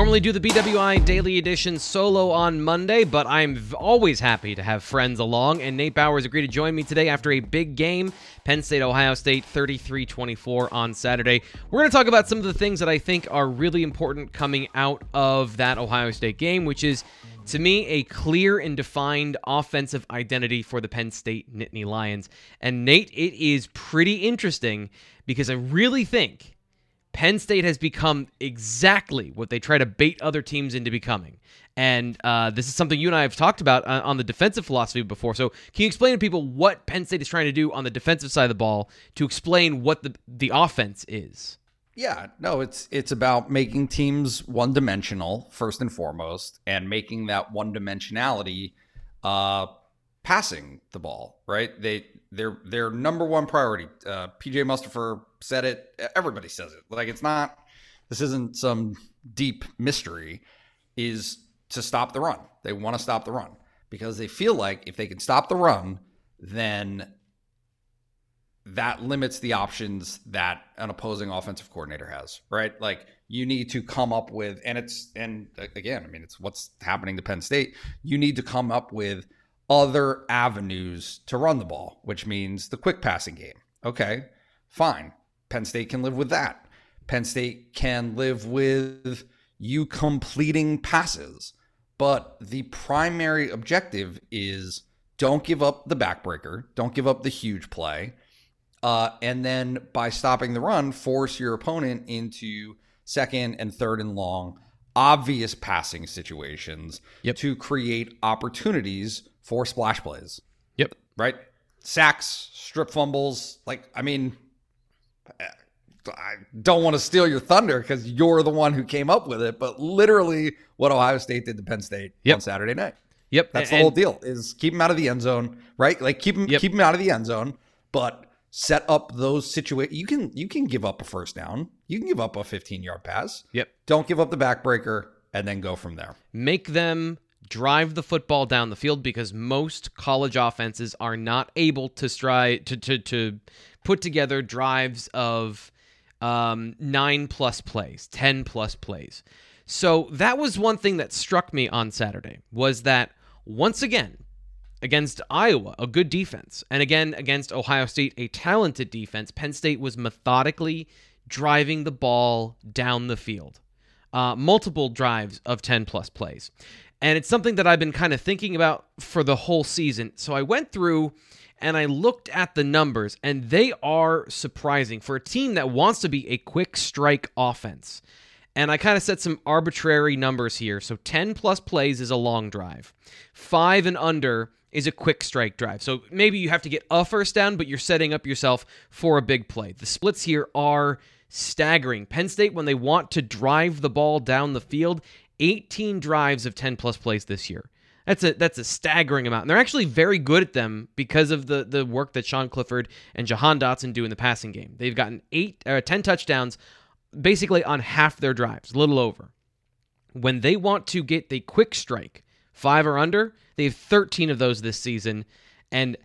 normally do the BWI Daily Edition solo on Monday, but I'm always happy to have friends along, and Nate Bauer has agreed to join me today after a big game, Penn State, Ohio State, 33-24 on Saturday. We're going to talk about some of the things that I think are really important coming out of that Ohio State game, which is, to me, a clear and defined offensive identity for the Penn State Nittany Lions. And Nate, it is pretty interesting because I really think Penn State has become exactly what they try to bait other teams into becoming. And this is something you and I have talked about on the defensive philosophy before. So can you explain to people what Penn State is trying to do on the defensive side of the ball to explain what the offense is? Yeah, no, it's about making teams one-dimensional, first and foremost, and making that one-dimensionality passing the ball, right? Their number one priority. P.J. Mustipher said it. Everybody says it. Like, this isn't some deep mystery, is to stop the run. They want to stop the run because they feel like if they can stop the run, then that limits the options that an opposing offensive coordinator has, right? Like, you need to come up with, and again, I mean, it's what's happening to Penn State. You need to come up with other avenues to run the ball, which means the quick passing game. Okay, fine. Penn State can live with that. Penn State can live with you completing passes, but the primary objective is don't give up the backbreaker. Don't give up the huge play. And then by stopping the run, force your opponent into second and third and long, obvious passing situations to create opportunities for splash plays. Yep. Right? Sacks, strip fumbles. Like, I mean, I don't want to steal your thunder because you're the one who came up with it, but literally what Ohio State did to Penn State on Saturday night. Yep. That's the whole deal, is keep them out of the end zone, right? Like, keep them out of the end zone, but set up those situations. You can give up a first down. You can give up a 15-yard pass. Yep. Don't give up the backbreaker and then go from there. Make them drive the football down the field because most college offenses are not able to to put together drives of 9-plus plays, 10-plus plays. So that was one thing that struck me on Saturday, was that once again, against Iowa, a good defense, and again against Ohio State, a talented defense, Penn State was methodically driving the ball down the field. Multiple drives of 10-plus plays. And it's something that I've been kind of thinking about for the whole season. So I went through and I looked at the numbers, and they are surprising for a team that wants to be a quick strike offense. And I kind of set some arbitrary numbers here. So 10-plus plays is a long drive. 5 and under is a quick strike drive. So maybe you have to get a first down, but you're setting up yourself for a big play. The splits here are staggering. Penn State, when they want to drive the ball down the field, 18 drives of 10-plus plays this year. That's a staggering amount. And they're actually very good at them because of the work that Sean Clifford and Jahan Dotson do in the passing game. They've gotten 10 touchdowns basically on half their drives, a little over. When they want to get the quick strike, 5 or under, they have 13 of those this season, and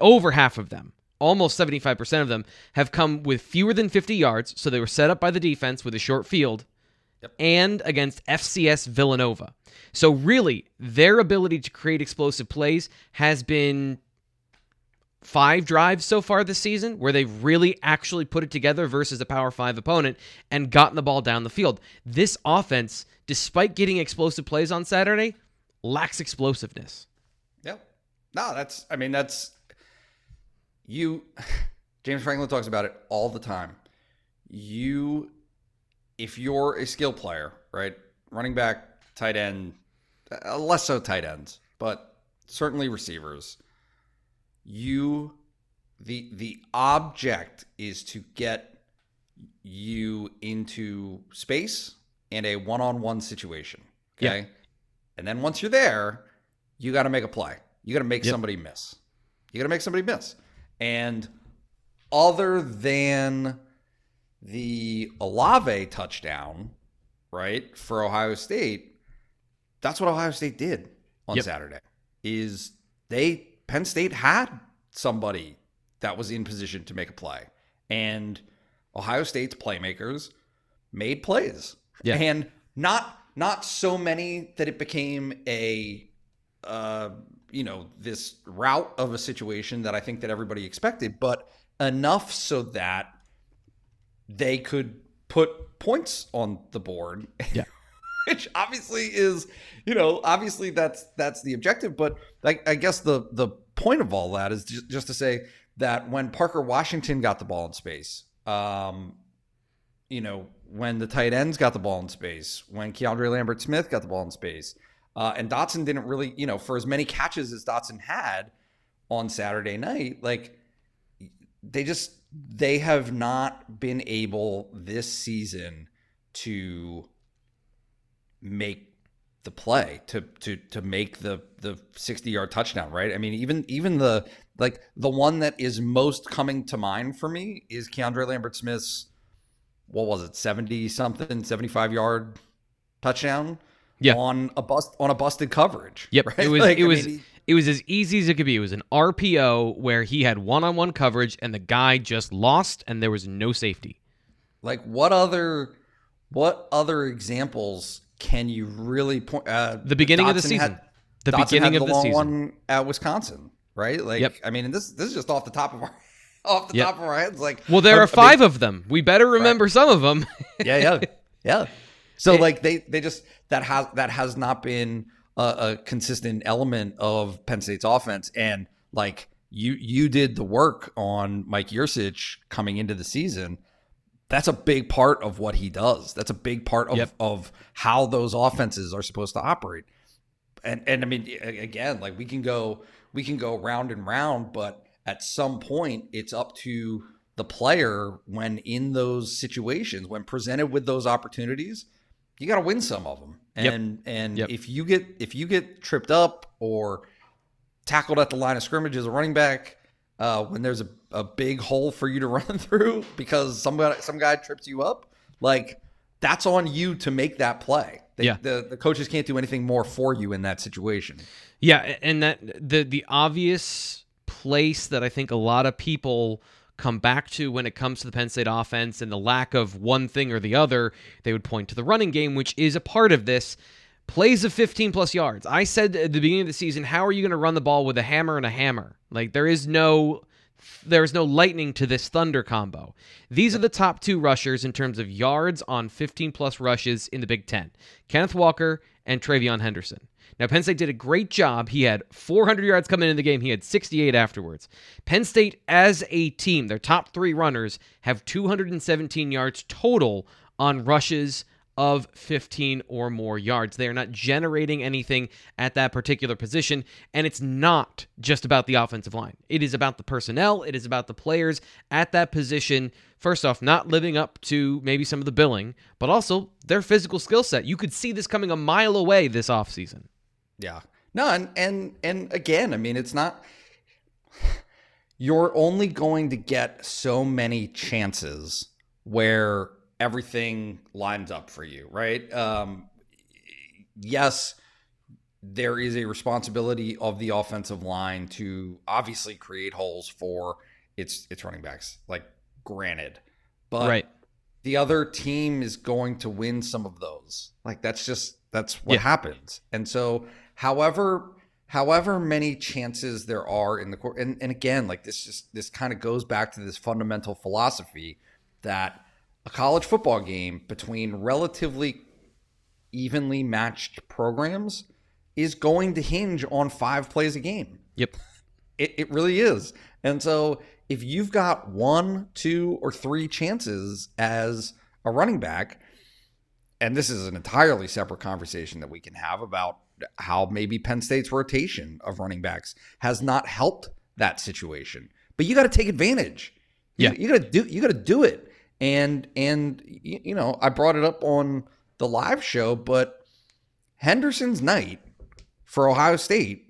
over half of them, almost 75% of them, have come with fewer than 50 yards, so they were set up by the defense with a short field, and against FCS Villanova. So really, their ability to create explosive plays has been 5 drives so far this season where they've really actually put it together versus a Power 5 opponent and gotten the ball down the field. This offense, despite getting explosive plays on Saturday, lacks explosiveness. Yeah. No, James Franklin talks about it all the time. If you're a skill player, right, running back, tight end, less so tight ends, but certainly receivers, the object is to get you into space and a one-on-one situation, okay? Yeah. And then once you're there, you got to make a play. You got to make somebody miss. And other than the Olave touchdown, right, for Ohio State, that's what Ohio State did on Saturday, is Penn State had somebody that was in position to make a play, and Ohio State's playmakers made plays. Yeah. And Not so many that it became a, this rout of a situation that I think that everybody expected, but enough so that they could put points on the board. Yeah. Which obviously is, obviously that's the objective. But I guess the point of all that is just to say that when Parker Washington got the ball in space, when the tight ends got the ball in space, when Keandre Lambert-Smith got the ball in space, and Dotson didn't really, for as many catches as Dotson had on Saturday night, they have not been able this season to make the play to make the 60-yard touchdown, right? I mean, even the one that is most coming to mind for me is Keandre Lambert-Smith's, 75-yard touchdown? Yeah. On a busted coverage. Yep. Right? It was as easy as it could be. It was an RPO where he had one-on-one coverage and the guy just lost and there was no safety. What other examples can you really point? The beginning of the season. Dotson had the long one at Wisconsin, right? Yep. I mean, and this is just off the top of our head. Top of our heads, well, there are five of them. We better remember some of them. yeah. So they just that has not been a consistent element of Penn State's offense. And you did the work on Mike Yurcich coming into the season. That's a big part of what he does. That's a big part of how those offenses are supposed to operate. And I mean, again, we can go round and round, but at some point, it's up to the player when in those situations, when presented with those opportunities, you got to win some of them. And if you get tripped up or tackled at the line of scrimmage as a running back, when there's a big hole for you to run through because some guy trips you up, that's on you to make that play. The coaches can't do anything more for you in that situation. Yeah, and that the obvious place that I think a lot of people come back to when it comes to the Penn State offense and the lack of one thing or the other, they would point to the running game, which is a part of this. Plays of 15-plus yards. I said at the beginning of the season, how are you going to run the ball with a hammer and a hammer? There is no lightning to this thunder combo. These are the top two rushers in terms of yards on 15-plus rushes in the Big Ten. Kenneth Walker and Travion Henderson. Now, Penn State did a great job. He had 400 yards coming into the game. He had 68 afterwards. Penn State, as a team, their top three runners have 217 yards total on rushes of 15 or more yards. They are not generating anything at that particular position, and it's not just about the offensive line. It is about the personnel. It is about the players at that position. First off, not living up to maybe some of the billing, but also their physical skill set. You could see this coming a mile away this offseason. Yeah. No, and again, I mean, it's not, you're only going to get so many chances where everything lines up for you, right? Yes, there is a responsibility of the offensive line to obviously create holes for its running backs, granted. But the other team is going to win some of those. That's what happens. And so however many chances there are in the court, and again, this kind of goes back to this fundamental philosophy that a college football game between relatively evenly matched programs is going to hinge on 5 plays a game. Yep. It really is. And so if you've got 1, 2, or 3 chances as a running back, and this is an entirely separate conversation that we can have about how maybe Penn State's rotation of running backs has not helped that situation. But you got to take advantage. Yeah. You got to do it. And I brought it up on the live show, but Henderson's night for Ohio State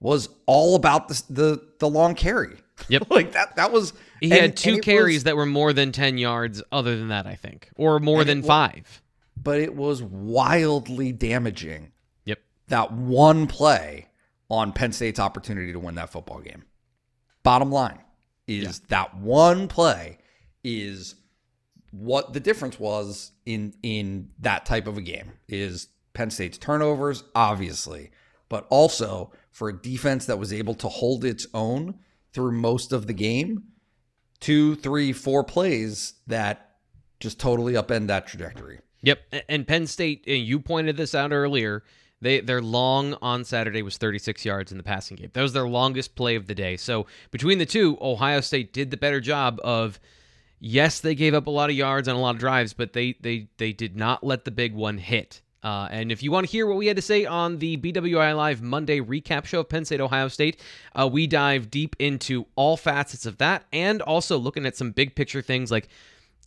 was all about the long carry. Yep. That was. He had 2 carries that were more than 10 yards other than that, I think, or more than 5. But it was wildly damaging. Yep. That one play on Penn State's opportunity to win that football game. Bottom line is that one play is what the difference was in that type of a game is Penn State's turnovers, obviously, but also for a defense that was able to hold its own through most of the game, 2, 3, 4 plays that just totally upend that trajectory. Yep. And Penn State, you pointed this out earlier, their long on Saturday was 36 yards in the passing game. That was their longest play of the day. So between the two, Ohio State did the better job of, yes, they gave up a lot of yards on a lot of drives, but they did not let the big one hit. And if you want to hear what we had to say on the BWI Live Monday recap show of Penn State, Ohio State, we dive deep into all facets of that and also looking at some big picture things like,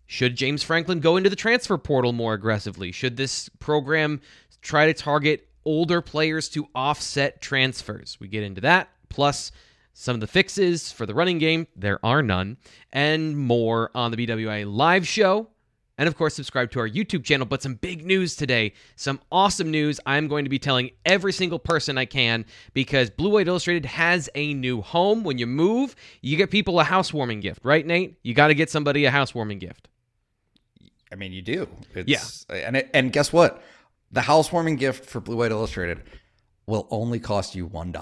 should James Franklin go into the transfer portal more aggressively? Should this program try to target older players to offset transfers? We get into that, plus some of the fixes for the running game, there are none, and more on the BWI Live show. And, of course, subscribe to our YouTube channel. But some big news today, some awesome news. I'm going to be telling every single person I can because Blue White Illustrated has a new home. When you move, you get people a housewarming gift. Right, Nate? You got to get somebody a housewarming gift. I mean, you do. And guess what? The housewarming gift for Blue White Illustrated will only cost you $1.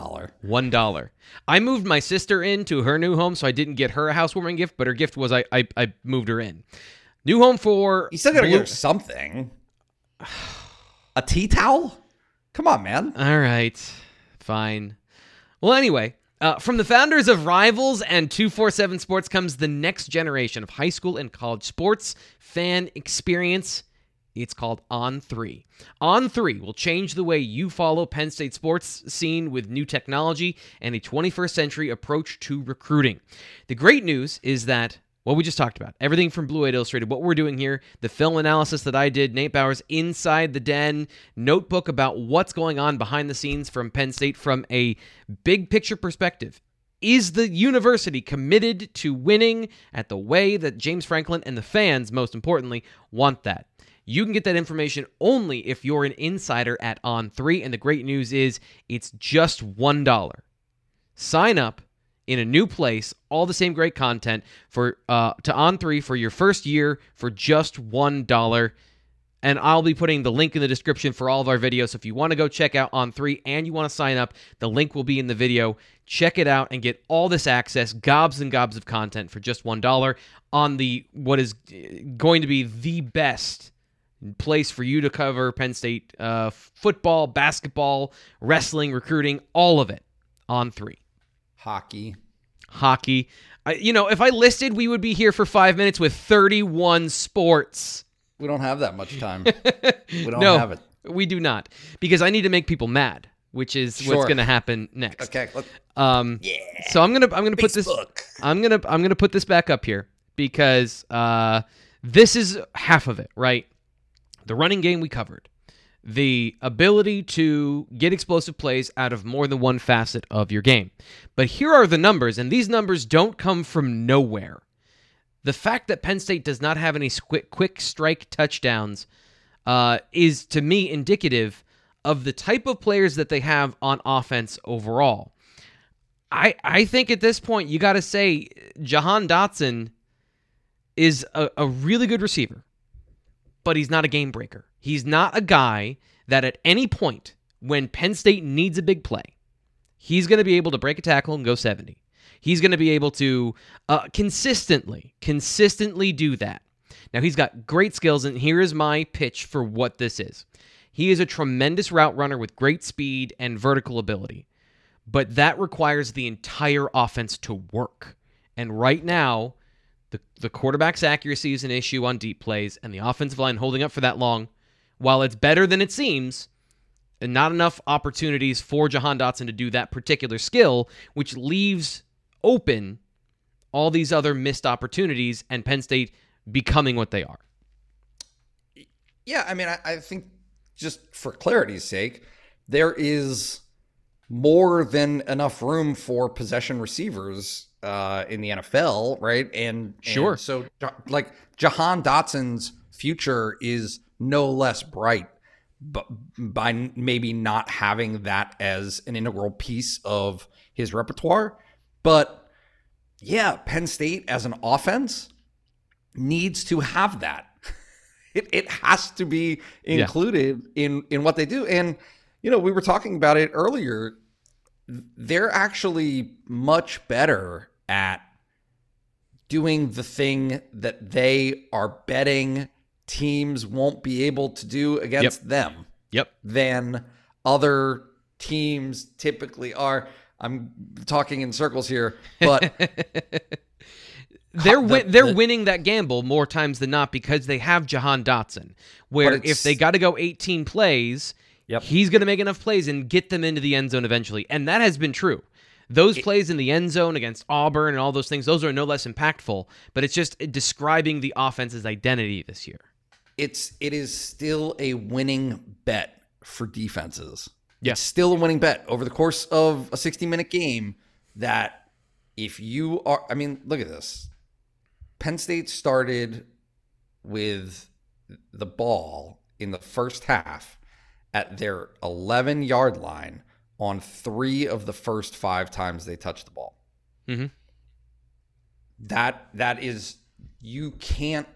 $1. I moved my sister into her new home, so I didn't get her a housewarming gift, but her gift was I moved her in. New home for... You still got to get something. A tea towel? Come on, man. All right. Fine. Well, anyway, from the founders of Rivals and 247 Sports comes the next generation of high school and college sports fan experience. It's called On3. On3 will change the way you follow Penn State sports scene with new technology and a 21st century approach to recruiting. The great news is that what we just talked about, everything from Blue White Illustrated, what we're doing here, the film analysis that I did, Nate Bauer's Inside the Den notebook about what's going on behind the scenes from Penn State from a big picture perspective. Is the university committed to winning at the way that James Franklin and the fans, most importantly, want that? You can get that information only if you're an insider at On3, and the great news is it's just $1. Sign up in a new place, all the same great content for to On3 for your first year for just $1. And I'll be putting the link in the description for all of our videos. So if you want to go check out On3 and you want to sign up, the link will be in the video. Check it out and get all this access, gobs and gobs of content for just $1 on the what is going to be the best place for you to cover Penn State football, basketball, wrestling, recruiting, all of it. On3. Hockey. If I listed, we would be here for 5 minutes with 31 sports. We don't have that much time. We don't have it. We do not, because I need to make people mad, which is what's going to happen next. Okay. So I'm gonna put this. I'm gonna put this back up here because this is half of it, right? The running game we covered. The ability to get explosive plays out of more than one facet of your game. But here are the numbers, and these numbers don't come from nowhere. The fact that Penn State does not have any quick strike touchdowns is, to me, indicative of the type of players that they have on offense overall. I think at this point, you got to say Jahan Dotson is a really good receiver, but he's not a game breaker. He's not a guy that at any point when Penn State needs a big play, he's going to be able to break a tackle and go 70. He's going to be able to consistently do that. Now, he's got great skills, and here is my pitch for what this is. He is a tremendous route runner with great speed and vertical ability, but that requires the entire offense to work. And right now, the quarterback's accuracy is an issue on deep plays, and the offensive line holding up for that long, while it's better than it seems, and not enough opportunities for Jahan Dotson to do that particular skill, which leaves open all these other missed opportunities and Penn State becoming what they are. Yeah, I mean, I think just for clarity's sake, there is more than enough room for possession receivers in the NFL, right? And so, like, Jahan Dotson's future is no less bright, but by maybe not having that as an integral piece of his repertoire. But yeah, Penn State as an offense needs to have that. It has to be included in what they do. And, you know, we were talking about it earlier. They're actually much better at doing the thing that they are betting teams won't be able to do against them than other teams typically are. I'm talking in circles here, but they're winning that gamble more times than not because they have Jahan Dotson, where if they got to go 18 plays, he's going to make enough plays and get them into the end zone eventually. And that has been true. Those plays in the end zone against Auburn and all those things, those are no less impactful, but it's just describing the offense's identity this year. It is still a winning bet for defenses. It's still a winning bet over the course of a 60-minute game that if you are, I mean, look at this. Penn State started with the ball in the first half at their 11-yard line on 3 of the first 5 times they touched the ball. Mm-hmm. That is, you can't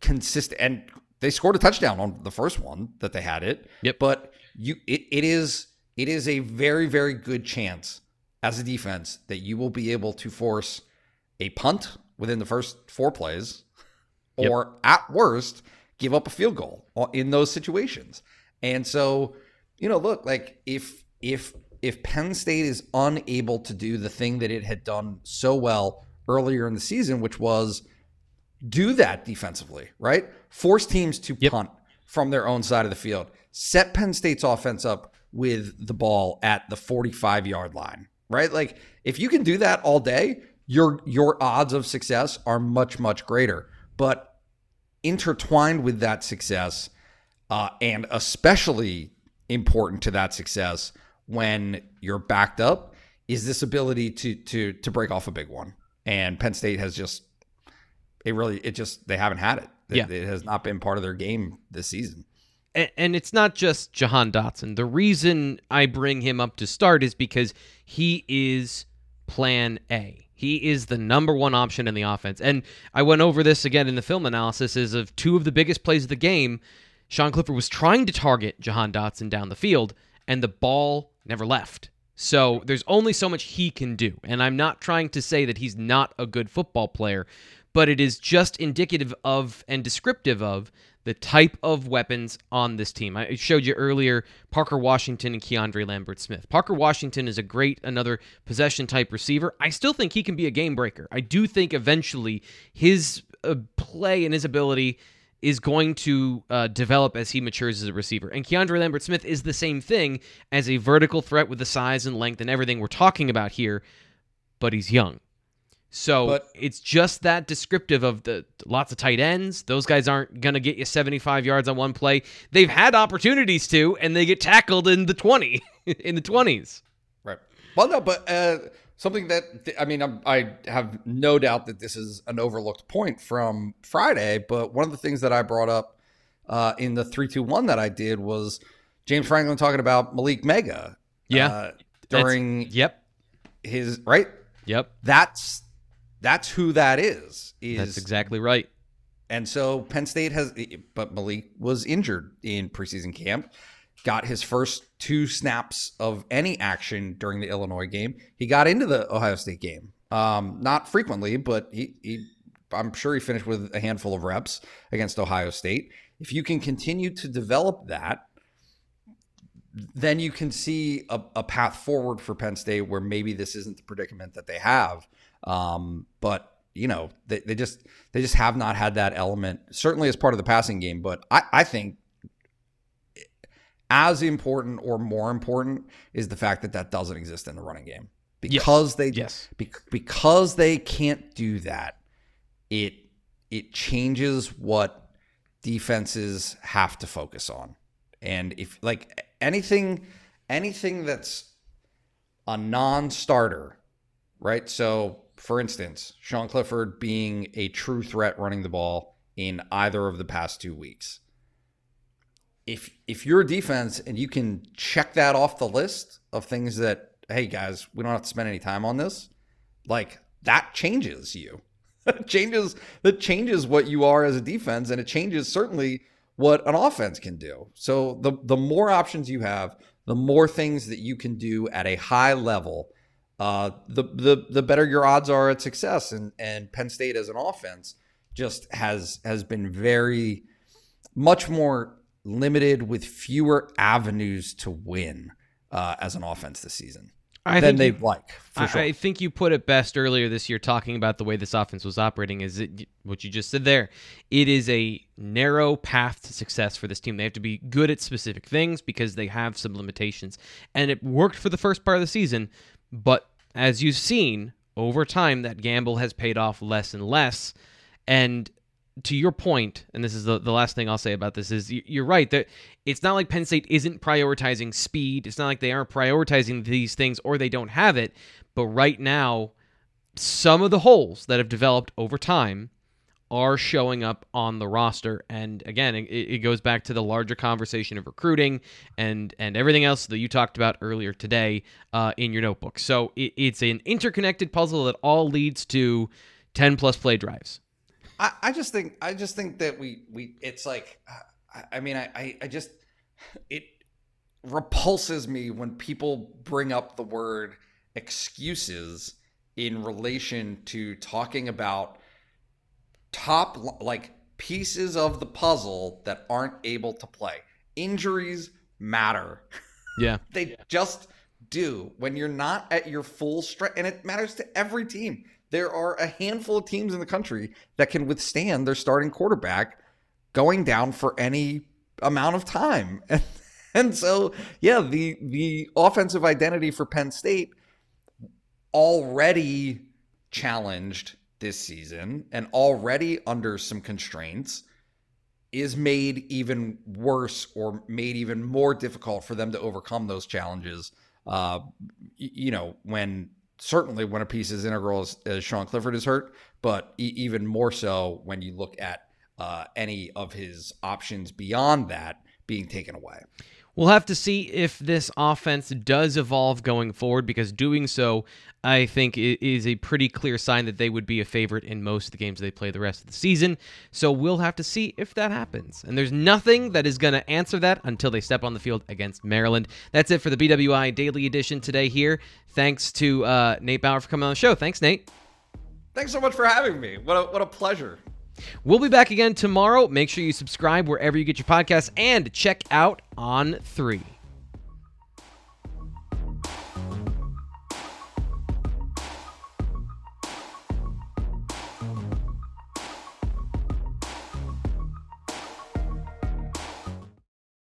consist, and they scored a touchdown on the first one that they had it. Yep. But it is a very, very good chance as a defense that you will be able to force a punt within the first 4 plays or at worst give up a field goal in those situations. And so, you know, look, like if Penn State is unable to do the thing that it had done so well earlier in the season, which was do that defensively, right? Force teams to punt from their own side of the field. Set Penn State's offense up with the ball at the 45-yard line, right? Like if you can do that all day, your odds of success are much, much greater. But intertwined with that success, and especially important to that success when you're backed up, is this ability to break off a big one. And Penn State has just, they haven't had it. It has not been part of their game this season. And it's not just Jahan Dotson. The reason I bring him up to start is because he is plan A. He is the number one option in the offense. And I went over this again in the film analysis is of 2 of the biggest plays of the game, Sean Clifford was trying to target Jahan Dotson down the field, and the ball never left. So there's only so much he can do. And I'm not trying to say that he's not a good football player, but it is just indicative of and descriptive of the type of weapons on this team. I showed you earlier Parker Washington and Keandre Lambert-Smith. Parker Washington is another possession-type receiver. I still think he can be a game-breaker. I do think eventually his play and his ability is going to develop as he matures as a receiver. And Keandre Lambert-Smith is the same thing as a vertical threat with the size and length and everything we're talking about here, but he's young. So it's just that descriptive of the lots of tight ends. Those guys aren't going to get you 75 yards on one play. They've had opportunities to, and they get tackled in the 20s. Right. Well, no, but something that, I have no doubt that this is an overlooked point from Friday, but one of the things that I brought up in the 3-2-1 that I did was James Franklin talking about Malik Mega. His, right? Yep. That's who that is. That's exactly right. And so Penn State but Malik was injured in preseason camp, got his first 2 snaps of any action during the Illinois game. He got into the Ohio State game. Not frequently, but I'm sure he finished with a handful of reps against Ohio State. If you can continue to develop that, then you can see a path forward for Penn State where maybe this isn't the predicament that they have. But you know, they just have not had that element, certainly as part of the passing game. But I think as important or more important is the fact that doesn't exist in the running game because they can't do that. It changes what defenses have to focus on. And if like anything that's a non-starter, right? So, for instance, Sean Clifford being a true threat running the ball in either of the past 2 weeks. If you're a defense and you can check that off the list of things that, hey, guys, we don't have to spend any time on this, like that changes you. That changes what you are as a defense, and it changes certainly what an offense can do. So the more options you have, the more things that you can do at a high level, the better your odds are at success. And Penn State as an offense just has been very much more limited with fewer avenues to win as an offense this season. I think I think you put it best earlier this year talking about the way this offense was operating is what you just said there. It is a narrow path to success for this team. They have to be good at specific things because they have some limitations. And it worked for the first part of the season, but as you've seen, over time, that gamble has paid off less and less. And to your point, and this is the last thing I'll say about this, is you're right that it's not like Penn State isn't prioritizing speed. It's not like they aren't prioritizing these things or they don't have it. But right now, some of the holes that have developed over time are showing up on the roster. And again, it goes back to the larger conversation of recruiting and everything else that you talked about earlier today in your notebook. So it's an interconnected puzzle that all leads to 10-plus play drives. I just think that we it's like, I just, it repulses me when people bring up the word excuses in relation to talking about top, like, pieces of the puzzle that aren't able to play. Injuries matter. Yeah. They just do when you're not at your full strength, and it matters to every team. There are a handful of teams in the country that can withstand their starting quarterback going down for any amount of time. And so, yeah, the offensive identity for Penn State already challenged this season and already under some constraints is made even worse or made even more difficult for them to overcome those challenges, Certainly when a piece as integral as Sean Clifford is hurt, but even more so when you look at any of his options beyond that being taken away. We'll have to see if this offense does evolve going forward, because doing so, I think, is a pretty clear sign that they would be a favorite in most of the games they play the rest of the season. So we'll have to see if that happens. And there's nothing that is going to answer that until they step on the field against Maryland. That's it for the BWI Daily Edition today here. Thanks to Nate Bauer for coming on the show. Thanks, Nate. Thanks so much for having me. What a pleasure. We'll be back again tomorrow. Make sure you subscribe wherever you get your podcasts and check out On3.